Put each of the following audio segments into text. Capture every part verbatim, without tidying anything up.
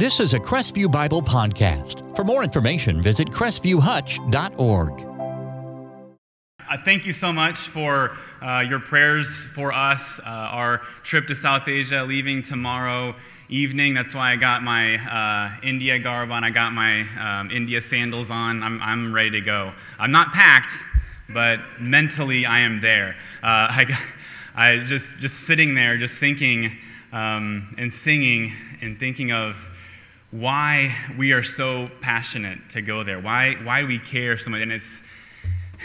This is a Crestview Bible podcast. For more information, visit Crestview Hutch dot org. I thank you so much for uh, your prayers for us, uh, our trip to South Asia, leaving tomorrow evening. That's why I got my uh, India garb on. I got my um, India sandals on. I'm, I'm ready to go. I'm not packed, but mentally I am there. Uh, I, I just just sitting there, just thinking um, and singing and thinking of why we are so passionate to go there. Why why we care so much, and it's.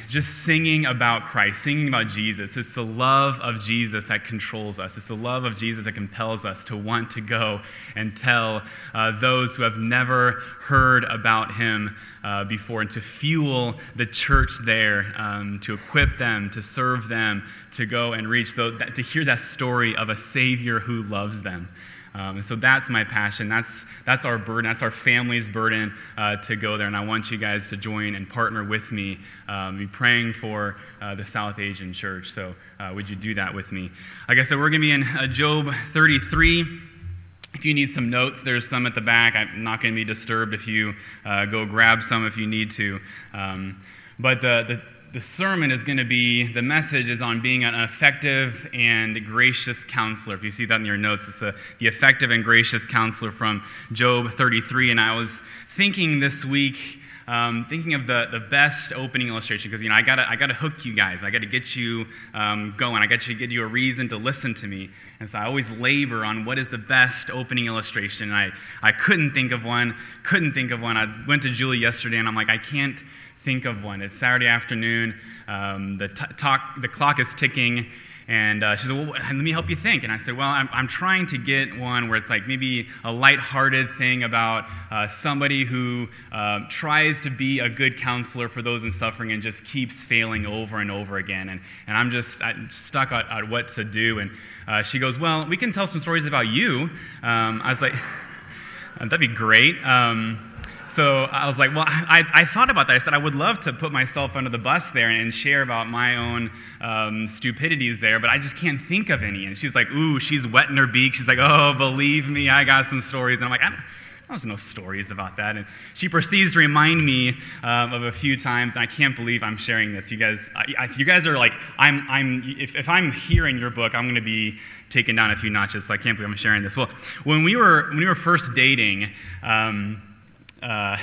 Just singing about Christ, singing about Jesus. It's the love of Jesus that controls us. It's the love of Jesus that compels us to want to go and tell uh, those who have never heard about him uh, before, and to fuel the church there, um, to equip them, to serve them, to go and reach, those, that, to hear that story of a Savior who loves them. Um, and so that's my passion. That's that's our burden. That's our family's burden uh, to go there. And I want you guys to join and partner with me. Um, be praying for uh, the South Asian church. So uh, would you do that with me? Like I said, we're going to be in uh, Job thirty-three. If you need some notes, there's some at the back. I'm not going to be disturbed if you uh, go grab some if you need to. Um, but the the The sermon is going to be, the message is on being an effective and gracious counselor. If you see that in your notes, it's the, the effective and gracious counselor from Job thirty-three. And I was thinking this week, um, thinking of the, the best opening illustration, because, you know, I gotta I gotta hook you guys. I gotta get you um, going. I gotta get you a reason to listen to me. And so I always labor on what is the best opening illustration. And I I couldn't think of one. Couldn't think of one. I went to Julie yesterday, and I'm like, I can't. Think of one. It's Saturday afternoon. Um, the t- talk, the clock is ticking, and uh, she said, "Well, let me help you think." And I said, "Well, I'm, I'm trying to get one where it's like maybe a lighthearted thing about uh, somebody who uh, tries to be a good counselor for those in suffering and just keeps failing over and over again." And and I'm just I'm stuck on, on what to do. And uh, she goes, "Well, we can tell some stories about you." Um, I was like, "That'd be great." Um, So I was like, well, I, I thought about that. I said I would love to put myself under the bus there and share about my own um, stupidities there, but I just can't think of any. And she's like, ooh, she's wetting her beak. She's like, oh, believe me, I got some stories. And I'm like, I don't, there's no stories about that. And she proceeds to remind me um, of a few times, and I can't believe I'm sharing this. You guys, I, I, you guys are like, I'm, I'm. If, if I'm here in your book, I'm going to be taken down a few notches. So I can't believe I'm sharing this. Well, when we were when we were first dating. Um, Uh,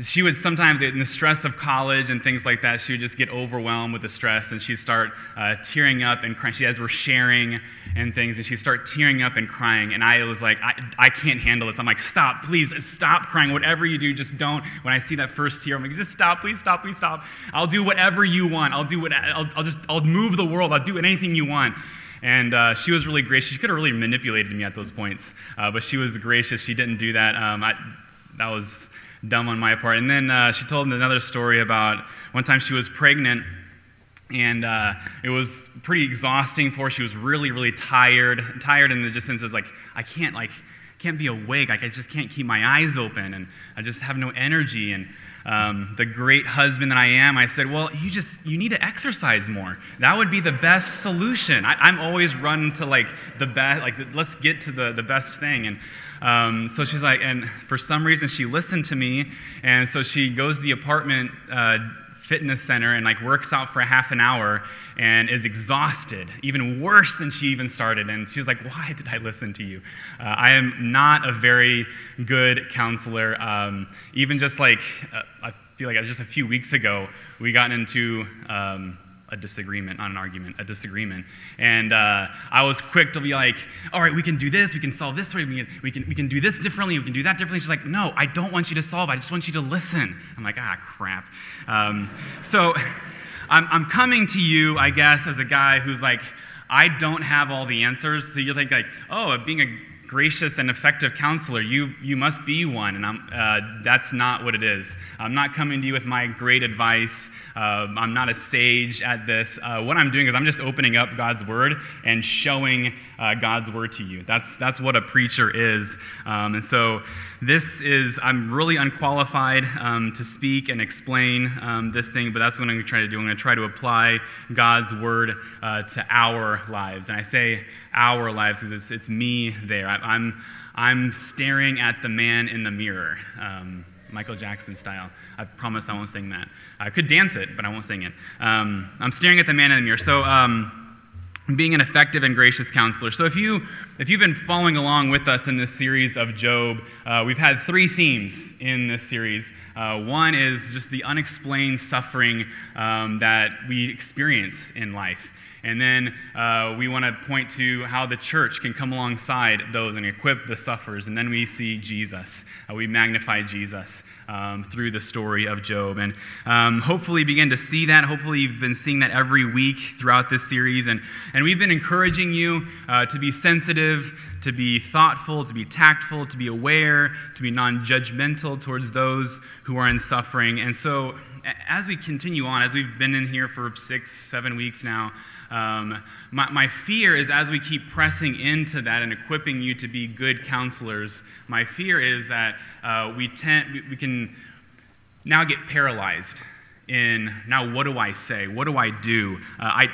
she would sometimes, in the stress of college and things like that, she would just get overwhelmed with the stress, and she'd start uh, tearing up and crying. She as we're sharing and things, and she'd start tearing up and crying. And I was like, I, I can't handle this. I'm like, stop, please, stop crying. Whatever you do, just don't. When I see that first tear, I'm like, just stop, please, stop, please, stop. I'll do whatever you want. I'll do what. I'll, I'll just. I'll move the world. I'll do anything you want. And uh, she was really gracious. She could have really manipulated me at those points, uh, but she was gracious. She didn't do that. Um, I. That was dumb on my part. And then uh, she told me another story about one time she was pregnant, and uh, it was pretty exhausting for her. She was really, really tired, tired in the just sense it was like, I can't like, can't be awake. Like I just can't keep my eyes open, and I just have no energy. And um, the great husband that I am, I said, well, you just, you need to exercise more. That would be the best solution. I, I'm always run to like the best, like the, let's get to the, the best thing. And Um, so she's like, and for some reason she listened to me, and so she goes to the apartment uh, fitness center and like works out for a half an hour and is exhausted, even worse than she even started. And she's like, why did I listen to you? Uh, I am not a very good counselor. Um, even just like, uh, I feel like just a few weeks ago, we got into... Um, a disagreement, not an argument, a disagreement. And uh, I was quick to be like, all right, we can do this, we can solve this way, we can, we can we can do this differently, we can do that differently. She's like, no, I don't want you to solve, I just want you to listen. I'm like, ah, crap. Um, so I'm, I'm coming to you, I guess, as a guy who's like, I don't have all the answers. So you think like, oh, being a gracious and effective counselor, you you must be one, and I'm, uh, that's not what it is. I'm not coming to you with my great advice. Uh, I'm not a sage at this. Uh, what I'm doing is I'm just opening up God's word and showing uh, God's word to you. That's that's what a preacher is. Um, and so this is, I'm really unqualified um, to speak and explain um, this thing, but that's what I'm going to try to do. I'm going to try to apply God's word uh, to our lives, and I say our lives because it's it's me there. I, I'm I'm staring at the man in the mirror, um, Michael Jackson style. I promise I won't sing that. I could dance it, but I won't sing it. Um, I'm staring at the man in the mirror. So um, being an effective and gracious counselor. So if, you, if you've been following along with us in this series of Job, uh, we've had three themes in this series. Uh, one is just the unexplained suffering um, that we experience in life. And then uh, we want to point to how the church can come alongside those and equip the sufferers. And then we see Jesus. Uh, we magnify Jesus um, through the story of Job. And um, hopefully begin to see that. Hopefully you've been seeing that every week throughout this series. And, and we've been encouraging you uh, to be sensitive, to be thoughtful, to be tactful, to be aware, to be non-judgmental towards those who are in suffering. And so as we continue on, as we've been in here for six, seven weeks now, Um, my, my fear is as we keep pressing into that and equipping you to be good counselors, my fear is that uh, we tend, we, we can now get paralyzed in, now what do I say? What do I do? Uh, I,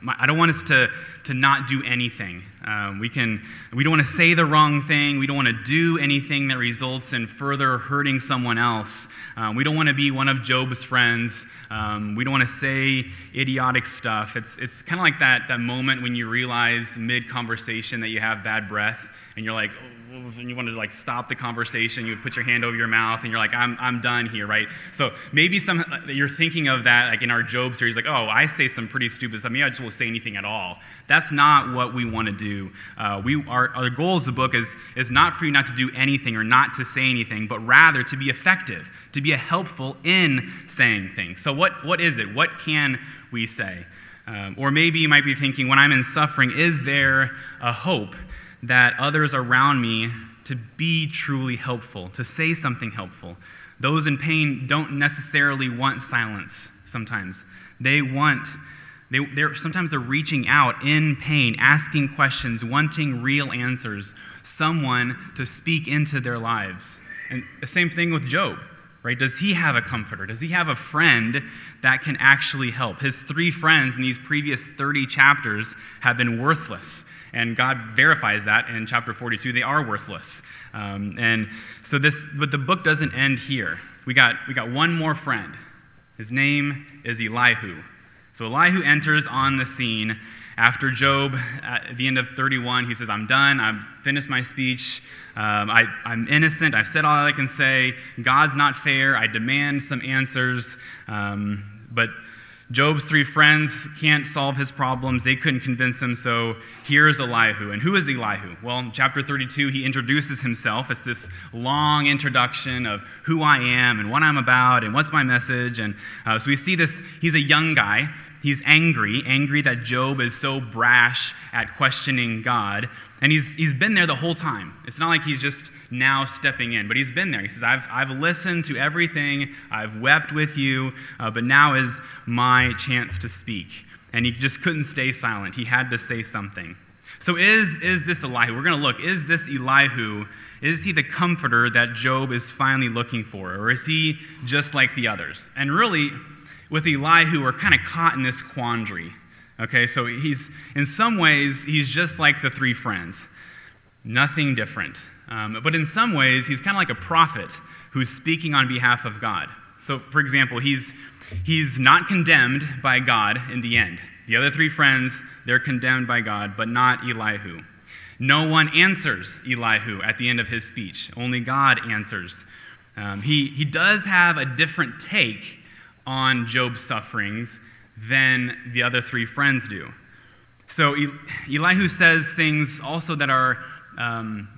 my, I don't want us to, to not do anything. Um, we can, we don't want to say the wrong thing. We don't want to do anything that results in further hurting someone else. Um, we don't want to be one of Job's friends. Um, we don't want to say idiotic stuff. It's it's kind of like that that moment when you realize mid-conversation that you have bad breath, and you're like, oh, and you want to like stop the conversation. You would put your hand over your mouth, and you're like, I'm I'm done here, right? So maybe some you're thinking of that like in our Job series, like, oh, I say some pretty stupid stuff. Maybe I just won't say anything at all. That's not what we want to do. Uh, we our, our goal as a book is, is not for you not to do anything or not to say anything, but rather to be effective, to be helpful in saying things. So what what is it? What can we say? Um, or maybe you might be thinking, when I'm in suffering, is there a hope that others around me to be truly helpful, to say something helpful? Those in pain don't necessarily want silence sometimes. They want They, they're, sometimes they're reaching out in pain, asking questions, wanting real answers, someone to speak into their lives. And the same thing with Job, right? Does he have a comforter? Does he have a friend that can actually help? His three friends in these previous thirty chapters have been worthless. And God verifies that in chapter forty-two, they are worthless. Um, and so this, but the book doesn't end here. We got, we got one more friend. His name is Elihu. So Elihu enters on the scene after Job, at the end of thirty-one, he says, I'm done, I've finished my speech, um, I, I'm innocent, I've said all I can say, God's not fair, I demand some answers. Um, but Job's three friends can't solve his problems, they couldn't convince him, so here's Elihu. And who is Elihu? Well, in chapter thirty-two, he introduces himself. It's this long introduction of who I am and what I'm about and what's my message. And uh, so we see this, he's a young guy. He's angry, angry that Job is so brash at questioning God. And he's he's been there the whole time. It's not like he's just now stepping in, but he's been there. He says, I've I've listened to everything. I've wept with you, uh, but now is my chance to speak. And he just couldn't stay silent. He had to say something. So is is this Elihu? We're going to look. Is this Elihu, is he the comforter that Job is finally looking for? Or is he just like the others? And really, with Elihu, we're kind of caught in this quandary. Okay, so he's, in some ways, he's just like the three friends. Nothing different. Um, but in some ways, he's kind of like a prophet who's speaking on behalf of God. So, for example, he's he's not condemned by God in the end. The other three friends, they're condemned by God, but not Elihu. No one answers Elihu at the end of his speech. Only God answers. Um, he, he does have a different take on Job's sufferings than the other three friends do. So Elihu says things also that are um,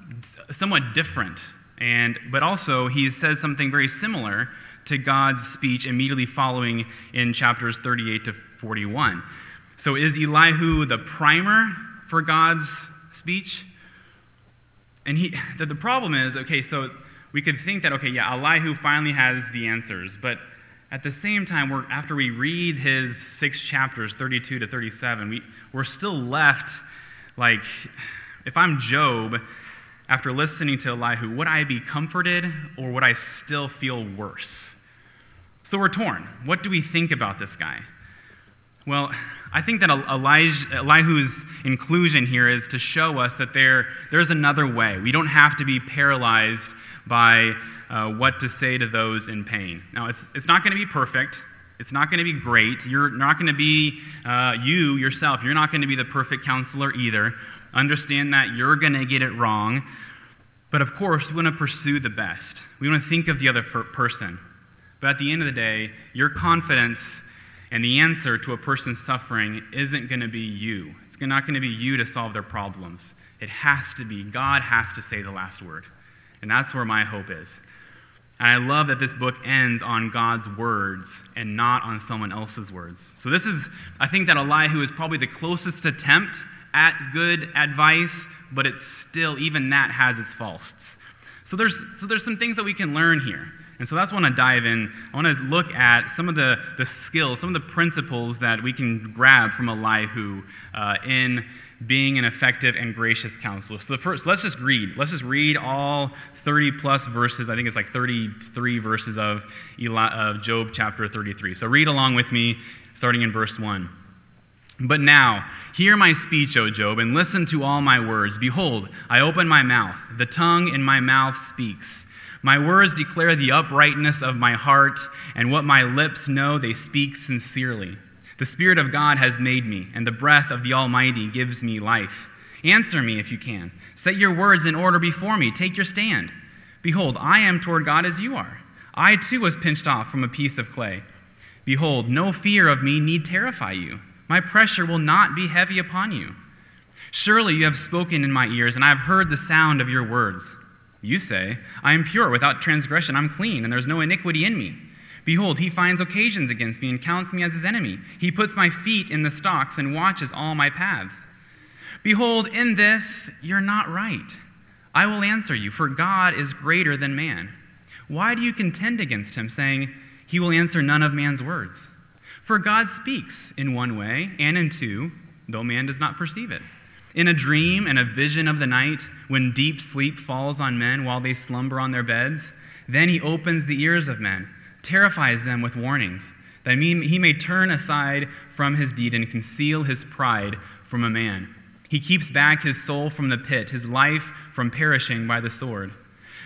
somewhat different, and but also he says something very similar to God's speech immediately following in chapters thirty-eight to forty-one. So is Elihu the primer for God's speech? And he the, the problem is, okay, so we could think that, okay, yeah, Elihu finally has the answers, but at the same time, we're, after we read his six chapters, thirty-two to thirty-seven, we, we're still left, like, if I'm Job, after listening to Elihu, would I be comforted or would I still feel worse? So we're torn. What do we think about this guy? Well, I think that Elijah, Elihu's inclusion here is to show us that there there's another way. We don't have to be paralyzed by uh, what to say to those in pain. Now, it's it's not going to be perfect. It's not going to be great. You're not going to be uh, you yourself. You're not going to be the perfect counselor either. Understand that you're going to get it wrong. But of course, we want to pursue the best. We want to think of the other person. But at the end of the day, your confidence and the answer to a person's suffering isn't going to be you. It's not going to be you to solve their problems. It has to be. God has to say the last word. And that's where my hope is. And I love that this book ends on God's words and not on someone else's words. So this is, I think that Elihu is probably the closest attempt at good advice, but it's still, even that has its faults. So there's, so there's some things that we can learn here. And so that's what I want to dive in. I want to look at some of the, the skills, some of the principles that we can grab from Elihu uh, in being an effective and gracious counselor. So the first, let's just read. Let's just read all thirty-plus verses. I think it's like thirty-three verses of, Eli- of Job chapter thirty-three. So read along with me, starting in verse one. But now, hear my speech, O Job, and listen to all my words. Behold, I open my mouth. The tongue in my mouth speaks. My words declare the uprightness of my heart, and what my lips know, they speak sincerely. The Spirit of God has made me, and the breath of the Almighty gives me life. Answer me if you can. Set your words in order before me. Take your stand. Behold, I am toward God as you are. I too was pinched off from a piece of clay. Behold, no fear of me need terrify you. My pressure will not be heavy upon you. Surely you have spoken in my ears, and I have heard the sound of your words. You say, I am pure, without transgression, I'm clean, and there's no iniquity in me. Behold, he finds occasions against me and counts me as his enemy. He puts my feet in the stocks and watches all my paths. Behold, in this you're not right. I will answer you, for God is greater than man. Why do you contend against him, saying, he will answer none of man's words? For God speaks in one way and in two, though man does not perceive it. In a dream and a vision of the night, when deep sleep falls on men while they slumber on their beds, then he opens the ears of men, terrifies them with warnings, that he may turn aside from his deed and conceal his pride from a man. He keeps back his soul from the pit, his life from perishing by the sword.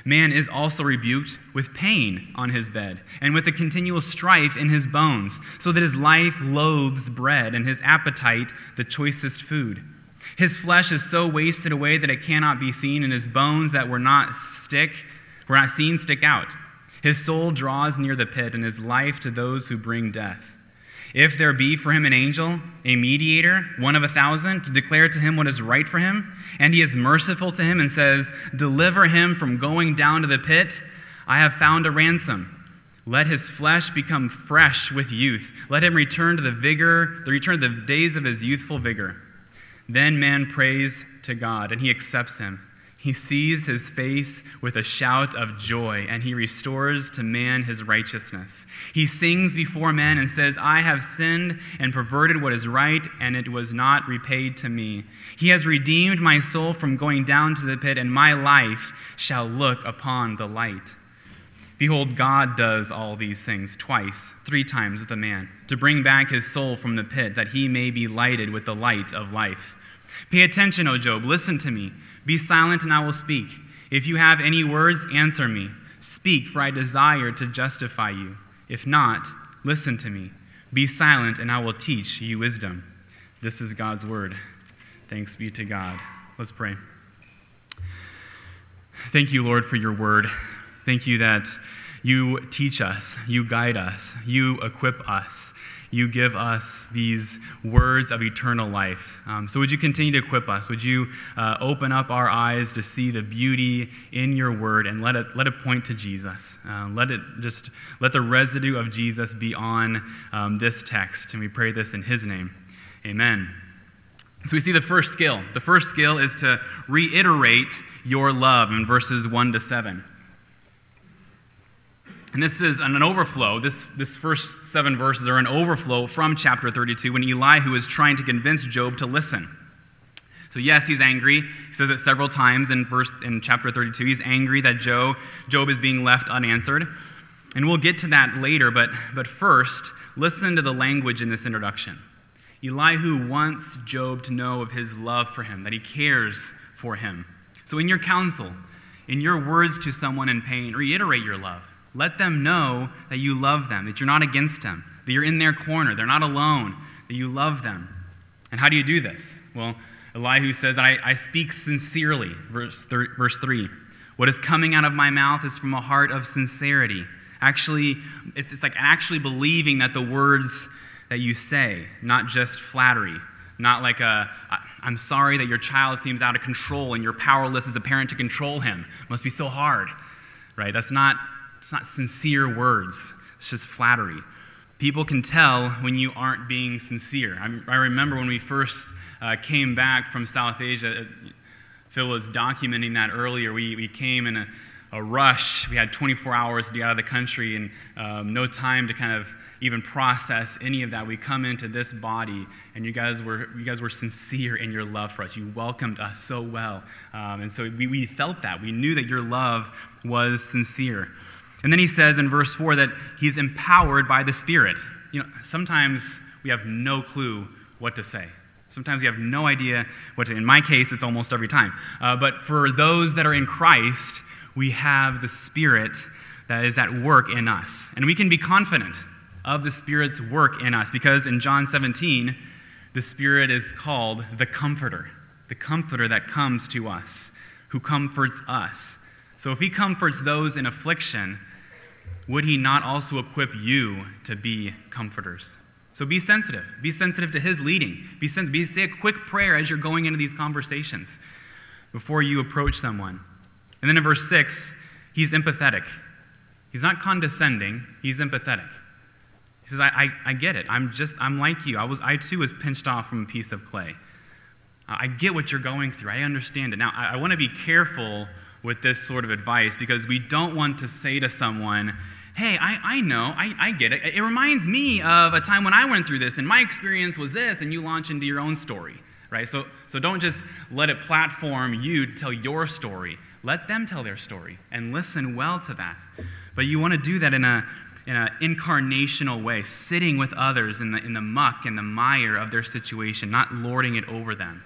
Man is also rebuked with pain on his bed, and with a continual strife in his bones, so that his life loathes bread, and his appetite the choicest food. His flesh is so wasted away that it cannot be seen, and his bones that were not stick, were not seen stick out. His soul draws near the pit, and his life to those who bring death. If there be for him an angel, a mediator, one of a thousand, to declare to him what is right for him, and he is merciful to him and says, deliver him from going down to the pit, I have found a ransom. Let his flesh become fresh with youth. Let him return to the vigor, the return to the days of his youthful vigor. Then man prays to God, and he accepts him. He sees his face with a shout of joy, and he restores to man his righteousness. He sings before men and says, I have sinned and perverted what is right, and it was not repaid to me. He has redeemed my soul from going down to the pit, and my life shall look upon the light. Behold, God does all these things twice, three times with a man, to bring back his soul from the pit, that he may be lighted with the light of life. Pay attention, O Job, listen to me. Be silent, and I will speak. If you have any words, answer me. Speak, for I desire to justify you. If not, listen to me. Be silent, and I will teach you wisdom. This is God's word. Thanks be to God. Let's pray. Thank you, Lord, for your word. Thank you that you teach us, you guide us, you equip us, you give us these words of eternal life. Um, so would you continue to equip us? Would you uh, open up our eyes to see the beauty in your word, and let it let it point to Jesus? Uh, let it just let the residue of Jesus be on um, this text, and we pray this in his name. Amen. So we see the first skill. The first skill is to reiterate your love in verses one to seven. And this is an overflow. This, this first seven verses are an overflow from chapter thirty-two, when Elihu is trying to convince Job to listen. So yes, he's angry. He says it several times in verse in chapter thirty-two. He's angry that Job, Job is being left unanswered. And we'll get to that later, but, but first, listen to the language in this introduction. Elihu wants Job to know of his love for him, that he cares for him. So in your counsel, in your words to someone in pain, reiterate your love. Let them know that you love them, that you're not against them, that you're in their corner, they're not alone, that you love them. And how do you do this? Well, Elihu says, I, I speak sincerely, verse three. What is coming out of my mouth is from a heart of sincerity. Actually, it's, it's like actually believing that the words that you say, not just flattery, not like a, I'm sorry that your child seems out of control and you're powerless as a parent to control him. It must be so hard, right? That's not, it's not sincere words. It's just flattery. People can tell when you aren't being sincere. I, I remember when we first uh, came back from South Asia, Phil was documenting that earlier. We we came in a, a rush. We had twenty-four hours to get out of the country and um, no time to kind of even process any of that. We come into this body, and you guys were you guys were sincere in your love for us. You welcomed us so well, um, and so we, we felt that. We knew that your love was sincere. And then he says in verse four that he's empowered by the Spirit. You know, sometimes we have no clue what to say. Sometimes we have no idea what to, in my case, it's almost every time. Uh, but for those that are in Christ, we have the Spirit that is at work in us. And we can be confident of the Spirit's work in us because in John seventeen, the Spirit is called the Comforter, the Comforter that comes to us, who comforts us. So if he comforts those in affliction, would he not also equip you to be comforters? So be sensitive. Be sensitive to his leading. Be sensitive. Be, say a quick prayer as you're going into these conversations before you approach someone. And then in verse six, he's empathetic. He's not condescending. He's empathetic. He says, I, I, I get it. I'm just, I'm like you. I was, I too was pinched off from a piece of clay. I get what you're going through. I understand it. Now, I, I want to be careful with this sort of advice, because we don't want to say to someone, hey, I, I know, I, I get it. It reminds me of a time when I went through this, and my experience was this, and you launch into your own story, right? So, so don't just let it platform you to tell your story. Let them tell their story, and listen well to that. But you want to do that in a in an incarnational way, sitting with others in the in the muck and the mire of their situation, not lording it over them.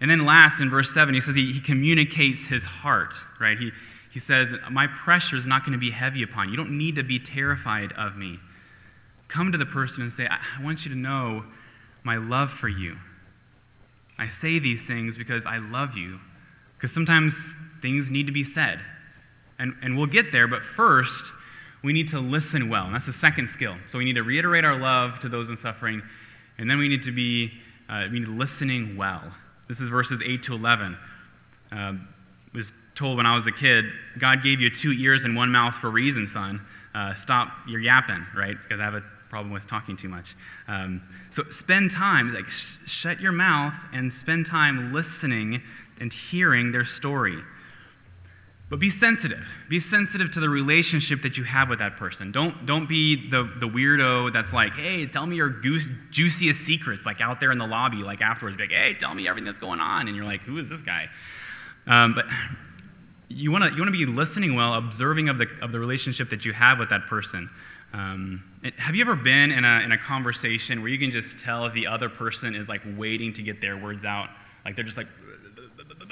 And then last, in verse seven, he says he, he communicates his heart, right? He he says, my pressure is not going to be heavy upon you. You don't need to be terrified of me. Come to the person and say, I want you to know my love for you. I say these things because I love you, because sometimes things need to be said. And, and we'll get there, but first, we need to listen well. And that's the second skill. So we need to reiterate our love to those in suffering, and then we need to be uh, we need listening well. This is verses eight to eleven. Uh, I was told when I was a kid, God gave you two ears and one mouth for a reason, son. Uh, stop your yapping, right? Because I have a problem with talking too much. Um, so spend time, like sh- shut your mouth and spend time listening and hearing their story. But be sensitive. Be sensitive to the relationship that you have with that person. Don't don't be the, the weirdo that's like, hey, tell me your goose, juiciest secrets, like out there in the lobby, like afterwards. Be like, hey, tell me everything that's going on. And you're like, who is this guy? Um, but you want to you want to be listening well, observing of the of the relationship that you have with that person. Um, have you ever been in a in a conversation where you can just tell the other person is like waiting to get their words out? Like they're just like,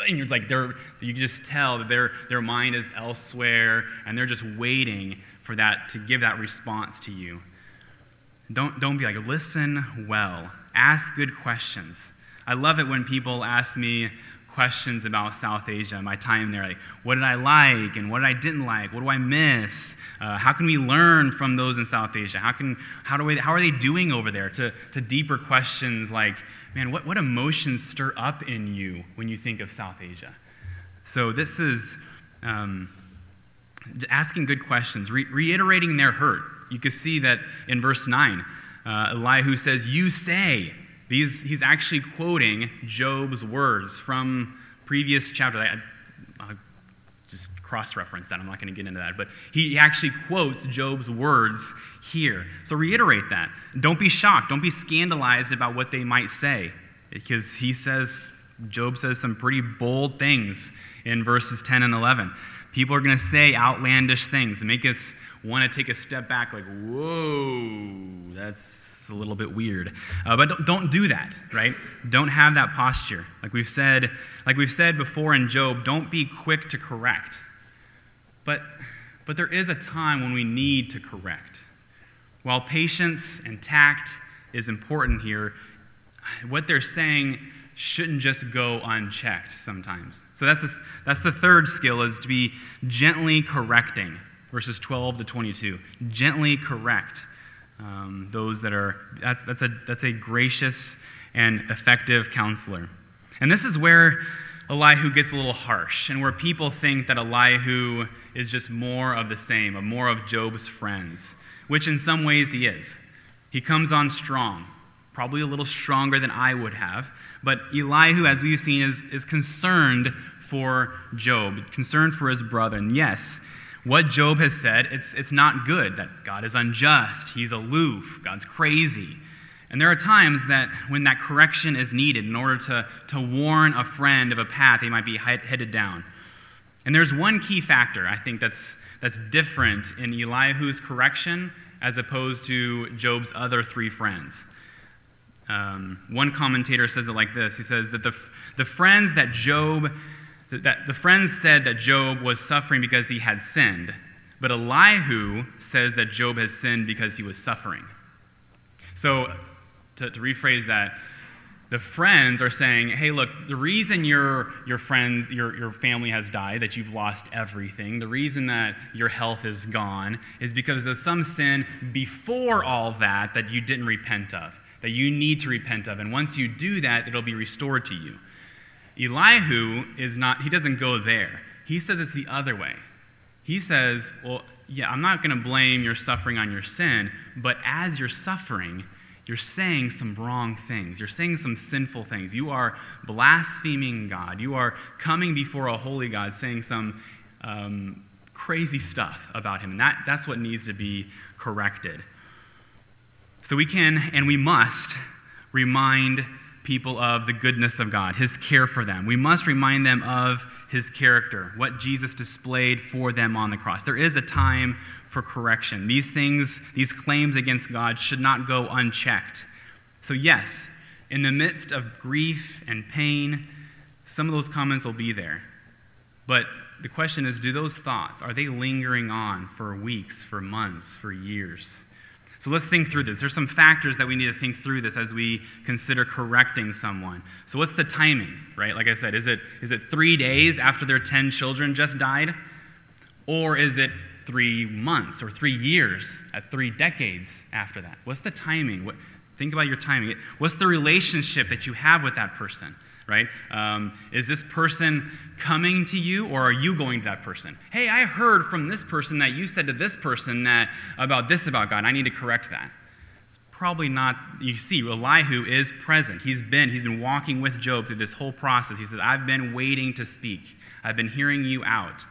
and you're like, they're, you can just tell that their their mind is elsewhere, and they're just waiting for that to give that response to you. Don't don't be like, listen well. Ask good questions. I love it when people ask me questions about South Asia, my time there. Like, what did I like, and what I didn't like? What do I miss? Uh, how can we learn from those in South Asia? How can how do we how are they doing over there? To to deeper questions like, man, what, what emotions stir up in you when you think of South Asia? So this is um, asking good questions, re- reiterating their hurt. You can see that in verse nine, uh, Elihu says, you say. These, he's actually quoting Job's words from previous chapter. I, I just cross-reference that. I'm not going to get into that. But he actually quotes Job's words here. So reiterate that. Don't be shocked. Don't be scandalized about what they might say. Because he says, Job says some pretty bold things in verses ten and eleven. People are going to say outlandish things and make us want to take a step back like, whoa, that's a little bit weird. Uh, but don't, don't do that, right? Don't have that posture. Like we've said, like we've said before in Job, don't be quick to correct. But, but there is a time when we need to correct. While patience and tact is important here, what they're saying shouldn't just go unchecked sometimes. So that's this, that's the third skill, is to be gently correcting, verses twelve to twenty-two. Gently correct um, those that are, that's, that's, a, that's a gracious and effective counselor. And this is where Elihu gets a little harsh and where people think that Elihu is just more of the same, or more of Job's friends, which in some ways he is. He comes on strong, probably a little stronger than I would have. But Elihu, as we've seen, is, is concerned for Job, concerned for his brother. And yes, what Job has said, it's, it's not good, that God is unjust, he's aloof, God's crazy. And there are times that when that correction is needed in order to, to warn a friend of a path they might be headed down. And there's one key factor, I think, that's, that's different in Elihu's correction as opposed to Job's other three friends. Um, one commentator says it like this. He says that the the friends that Job, that the friends said that Job was suffering because he had sinned, but Elihu says that Job has sinned because he was suffering. So, to, to rephrase that, the friends are saying, "Hey, look, the reason your your friends, your your family has died, that you've lost everything, the reason that your health is gone, is because of some sin before all that that you didn't repent of, that you need to repent of. And once you do that, it'll be restored to you." Elihu is not, he doesn't go there. He says it's the other way. He says, well, yeah, I'm not going to blame your suffering on your sin, but as you're suffering, you're saying some wrong things. You're saying some sinful things. You are blaspheming God. You are coming before a holy God saying some um, crazy stuff about him. And that, that's what needs to be corrected. So we can and we must remind people of the goodness of God, his care for them. We must remind them of his character, what Jesus displayed for them on the cross. There is a time for correction. These things, these claims against God should not go unchecked. So yes, in the midst of grief and pain, some of those comments will be there. But the question is, do those thoughts, are they lingering on for weeks, for months, for years? So let's think through this. There's some factors that we need to think through this as we consider correcting someone. So what's the timing, right? Like I said, is it is it three days after their ten children just died? Or is it three months or three years at three decades after that? What's the timing? What, think about your timing. What's the relationship that you have with that person, right? Um, is this person coming to you, or are you going to that person? Hey, I heard from this person that you said to this person that about this about God. I need to correct that. It's probably not. You see, Elihu is present. He's been he's been walking with Job through this whole process. He says, "I've been waiting to speak. I've been hearing you out."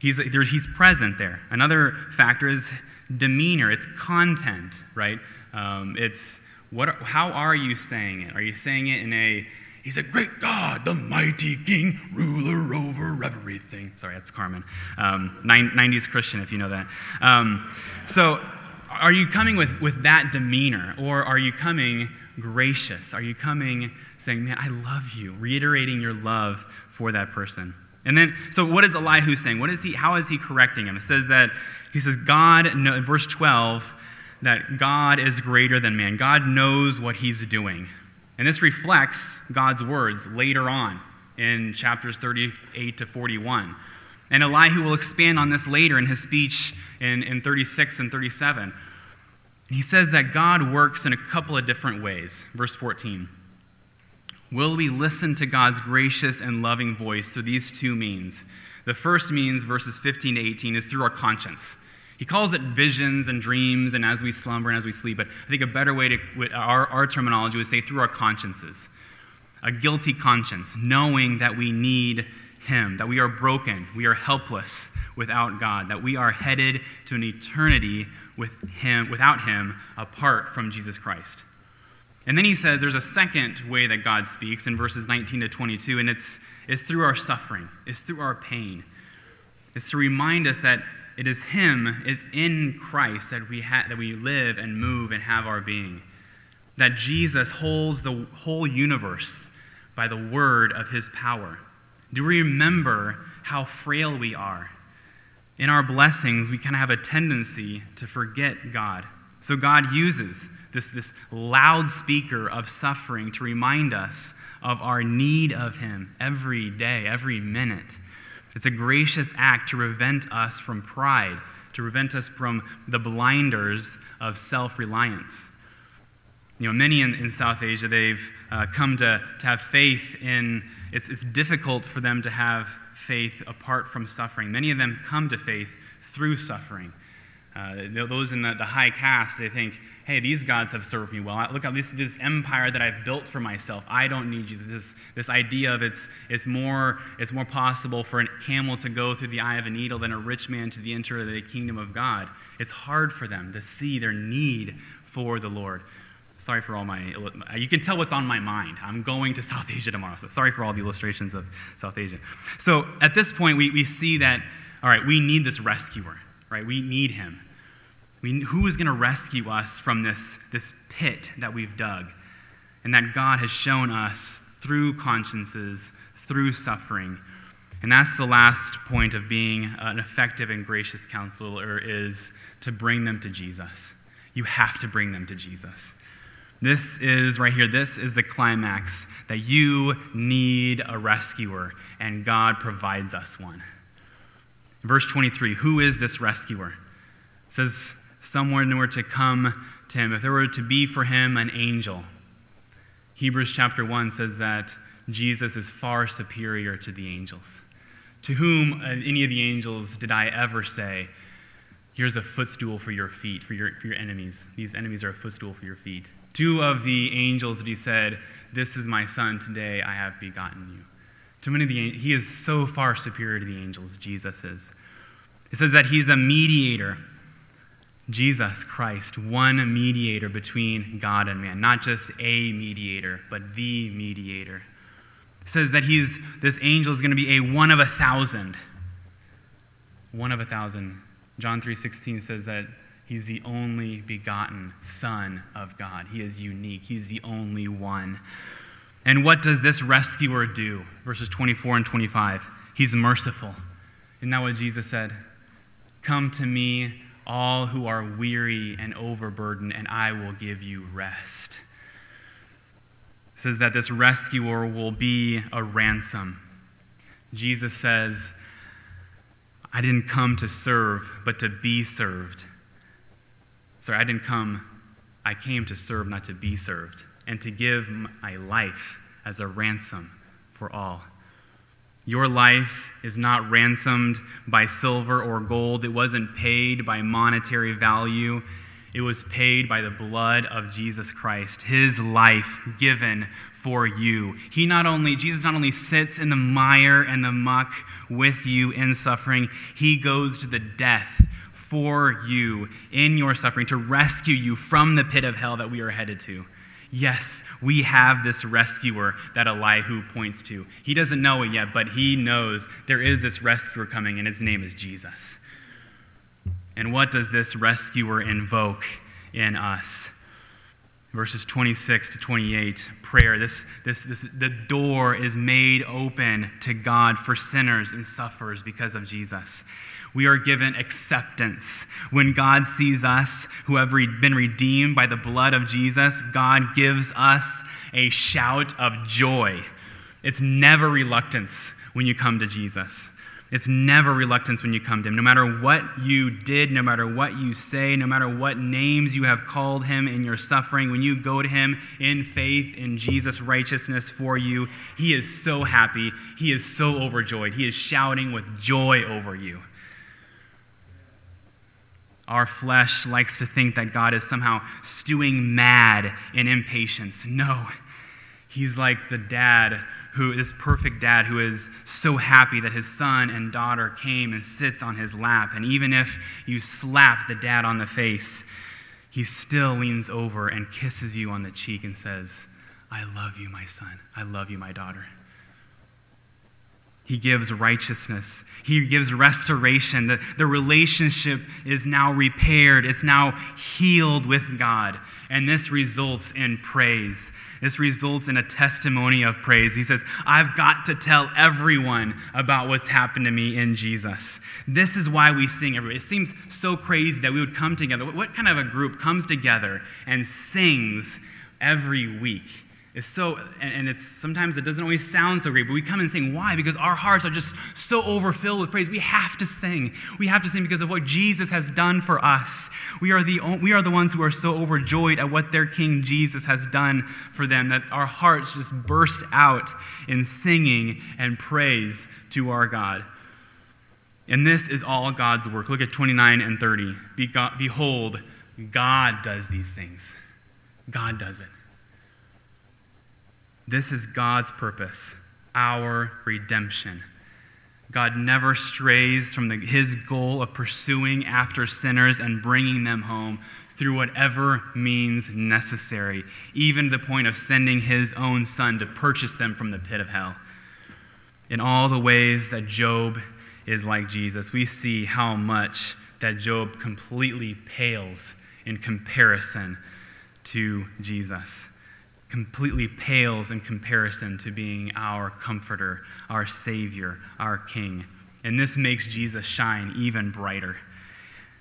He's there, he's present there. Another factor is demeanor. It's content, right? Um, it's what? How are you saying it? Are you saying it in a He's a great God, the mighty king, ruler over everything. Sorry, that's Carmen. Um, nineties Christian, if you know that. Um, so are you coming with, with that demeanor? Or are you coming gracious? Are you coming saying, man, I love you, reiterating your love for that person? And then, so what is Elihu saying? What is he? How is he correcting him? It says that, he says, God, in verse twelve, that God is greater than man. God knows what he's doing. And this reflects God's words later on in chapters thirty-eight to forty-one. And Elihu will expand on this later in his speech in, in thirty-six and thirty-seven. He says that God works in a couple of different ways. Verse fourteen, will we listen to God's gracious and loving voice through these two means? The first means, verses fifteen to eighteen, is through our conscience. He calls it visions and dreams and as we slumber and as we sleep. But I think a better way to, our, our terminology would say through our consciences. A guilty conscience, knowing that we need him, that we are broken, we are helpless without God, that we are headed to an eternity with him, without him, apart from Jesus Christ. And then he says there's a second way that God speaks in verses nineteen to twenty-two, and it's, it's through our suffering, it's through our pain. is to remind us that it is Him, it's in Christ that we ha- that we live and move and have our being. That Jesus holds the whole universe by the word of His power. Do we remember how frail we are? In our blessings, we kind of have a tendency to forget God. So God uses this, this loudspeaker of suffering to remind us of our need of Him every day, every minute. It's a gracious act to prevent us from pride, to prevent us from the blinders of self-reliance. You know, many in, in South Asia, they've uh, come to, to have faith in, it's, it's difficult for them to have faith apart from suffering. Many of them come to faith through suffering. Uh, those in the, the high caste, they think, hey, these gods have served me well. Look at this, this empire that I've built for myself. I don't need Jesus. This, this idea of it's it's more it's more possible for a camel to go through the eye of a needle than a rich man to the enter of the kingdom of God. It's hard for them to see their need for the Lord. Sorry for all my, you can tell what's on my mind. I'm going to South Asia tomorrow, so sorry for all the illustrations of South Asia. So at this point, we, we see that, all right, we need this rescuer, right? We need Him. We, who is going to rescue us from this, this pit that we've dug and that God has shown us through consciences, through suffering? And that's the last point of being an effective and gracious counselor, is to bring them to Jesus. You have to bring them to Jesus. This is, right here, this is the climax, that you need a rescuer, and God provides us one. Verse twenty-three, who is this rescuer? It says, somewhere near to come to Him. If there were to be for Him an angel. Hebrews chapter one says that Jesus is far superior to the angels. To whom, any of the angels, did I ever say, here's a footstool for your feet, for your, for your enemies. These enemies are a footstool for your feet. Two of the angels that He said, this is my son, today I have begotten you. To many of the He is so far superior to the angels, Jesus is. It says that He's a mediator. Jesus Christ, one mediator between God and man. Not just a mediator, but the mediator. It says that he's this angel is going to be a one of a thousand. One of a thousand. John three sixteen says that He's the only begotten Son of God. He is unique. He's the only one. And what does this rescuer do? Verses twenty-four and twenty-five. He's merciful. Isn't that what Jesus said? Come to me, all who are weary and overburdened, and I will give you rest. It says that this rescuer will be a ransom. Jesus says, I didn't come to serve, but to be served. Sorry, I didn't come, I came to serve, not to be served, and to give my life as a ransom for all. Your life is not ransomed by silver or gold. It wasn't paid by monetary value. It was paid by the blood of Jesus Christ, His life given for you. He not only, Jesus not only sits in the mire and the muck with you in suffering, He goes to the death for you in your suffering, to rescue you from the pit of hell that we are headed to. Yes, we have this rescuer that Elihu points to. He doesn't know it yet, but he knows there is this rescuer coming, and His name is Jesus. And what does this rescuer invoke in us? Verses twenty-six to twenty-eight, prayer. This, this, this, the door is made open to God for sinners and sufferers because of Jesus. We are given acceptance. When God sees us, who have been redeemed by the blood of Jesus, God gives us a shout of joy. It's never reluctance when you come to Jesus. It's never reluctance when you come to Him. No matter what you did, no matter what you say, no matter what names you have called Him in your suffering, when you go to Him in faith in Jesus' righteousness for you, He is so happy. He is so overjoyed. He is shouting with joy over you. Our flesh likes to think that God is somehow stewing mad in impatience. No. He's like the dad who, this perfect dad who is so happy that his son and daughter came and sits on his lap. And even if you slap the dad on the face, he still leans over and kisses you on the cheek and says, I love you, my son. I love you, my daughter. He gives righteousness. He gives restoration. The, the relationship is now repaired. It's now healed with God. And this results in praise. This results in a testimony of praise. He says, I've got to tell everyone about what's happened to me in Jesus. This is why we sing everybody. It seems so crazy that we would come together. What kind of a group comes together and sings every week? It's so, and it's sometimes it doesn't always sound so great, but we come and sing. Why? Because our hearts are just so overfilled with praise. We have to sing. We have to sing because of what Jesus has done for us. We are the we are the ones who are so overjoyed at what their King Jesus has done for them that our hearts just burst out in singing and praise to our God. And this is all God's work. Look at twenty-nine and thirty. Behold, God does these things. God does it. This is God's purpose, our redemption. God never strays from the, his goal of pursuing after sinners and bringing them home through whatever means necessary, even to the point of sending his own son to purchase them from the pit of hell. In all the ways that Job is like Jesus, we see how much that Job completely pales in comparison to Jesus. Completely pales in comparison to being our comforter, our savior, our king. And this makes Jesus shine even brighter.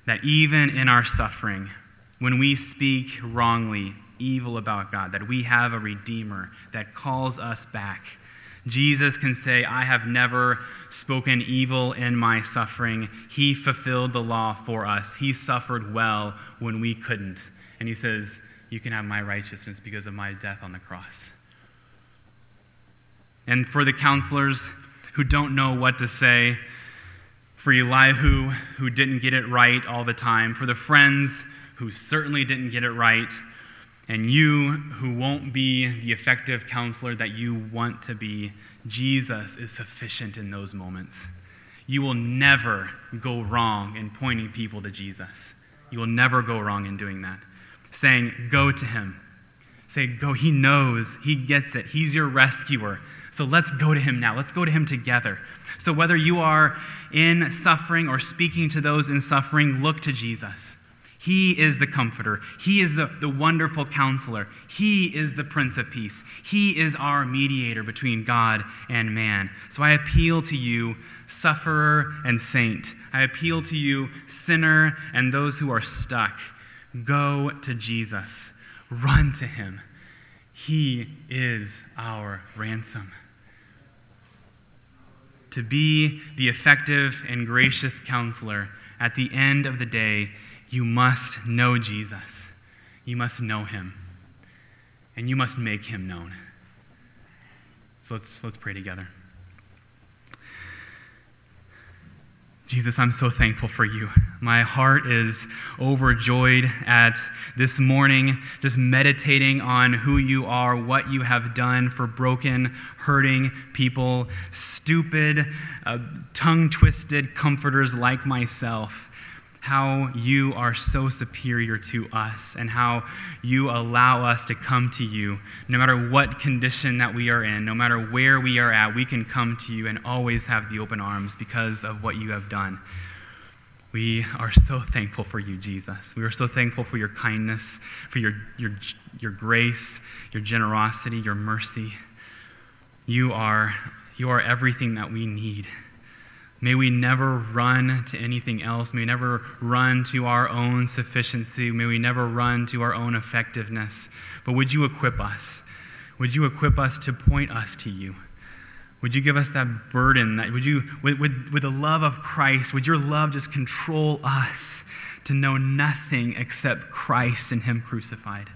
That even in our suffering, when we speak wrongly, evil about God, that we have a redeemer that calls us back. Jesus can say, I have never spoken evil in my suffering. He fulfilled the law for us. He suffered well when we couldn't. And he says, you can have my righteousness because of my death on the cross. And for the counselors who don't know what to say, for Elihu who didn't get it right all the time, for the friends who certainly didn't get it right, and you who won't be the effective counselor that you want to be, Jesus is sufficient in those moments. You will never go wrong in pointing people to Jesus. You will never go wrong in doing that. Saying, go to him. Say, go, he knows, he gets it, he's your rescuer. So let's go to him now, let's go to him together. So whether you are in suffering or speaking to those in suffering, look to Jesus. He is the comforter, he is the, the wonderful counselor, he is the Prince of Peace, he is our mediator between God and man. So I appeal to you, sufferer and saint. I appeal to you, sinner and those who are stuck. Go to Jesus. Run to him. He is our ransom. To be the effective and gracious counselor, at the end of the day, you must know Jesus. You must know him. And you must make him known. So let's let's pray together. Jesus, I'm so thankful for you. My heart is overjoyed at this morning, just meditating on who you are, what you have done for broken, hurting people, stupid, uh, tongue-twisted comforters like myself, how you are so superior to us and how you allow us to come to you. No matter what condition that we are in, no matter where we are at, we can come to you and always have the open arms because of what you have done. We are so thankful for you, Jesus. We are so thankful for your kindness, for your, your, your grace, your generosity, your mercy. You are, you are everything that we need. May we never run to anything else. May we never run to our own sufficiency. May we never run to our own effectiveness. But would you equip us? Would you equip us to point us to you? Would you give us that burden? That would you, with, with, with the love of Christ, would your love just control us to know nothing except Christ and him crucified?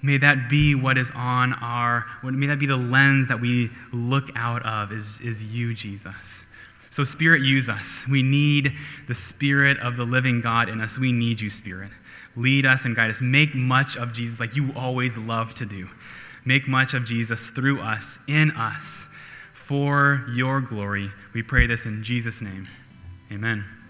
May that be what is on our, may that be the lens that we look out of is, is you, Jesus. So Spirit, use us. We need the Spirit of the living God in us. We need you, Spirit. Lead us and guide us. Make much of Jesus like you always love to do. Make much of Jesus through us, in us, for your glory. We pray this in Jesus' name. Amen.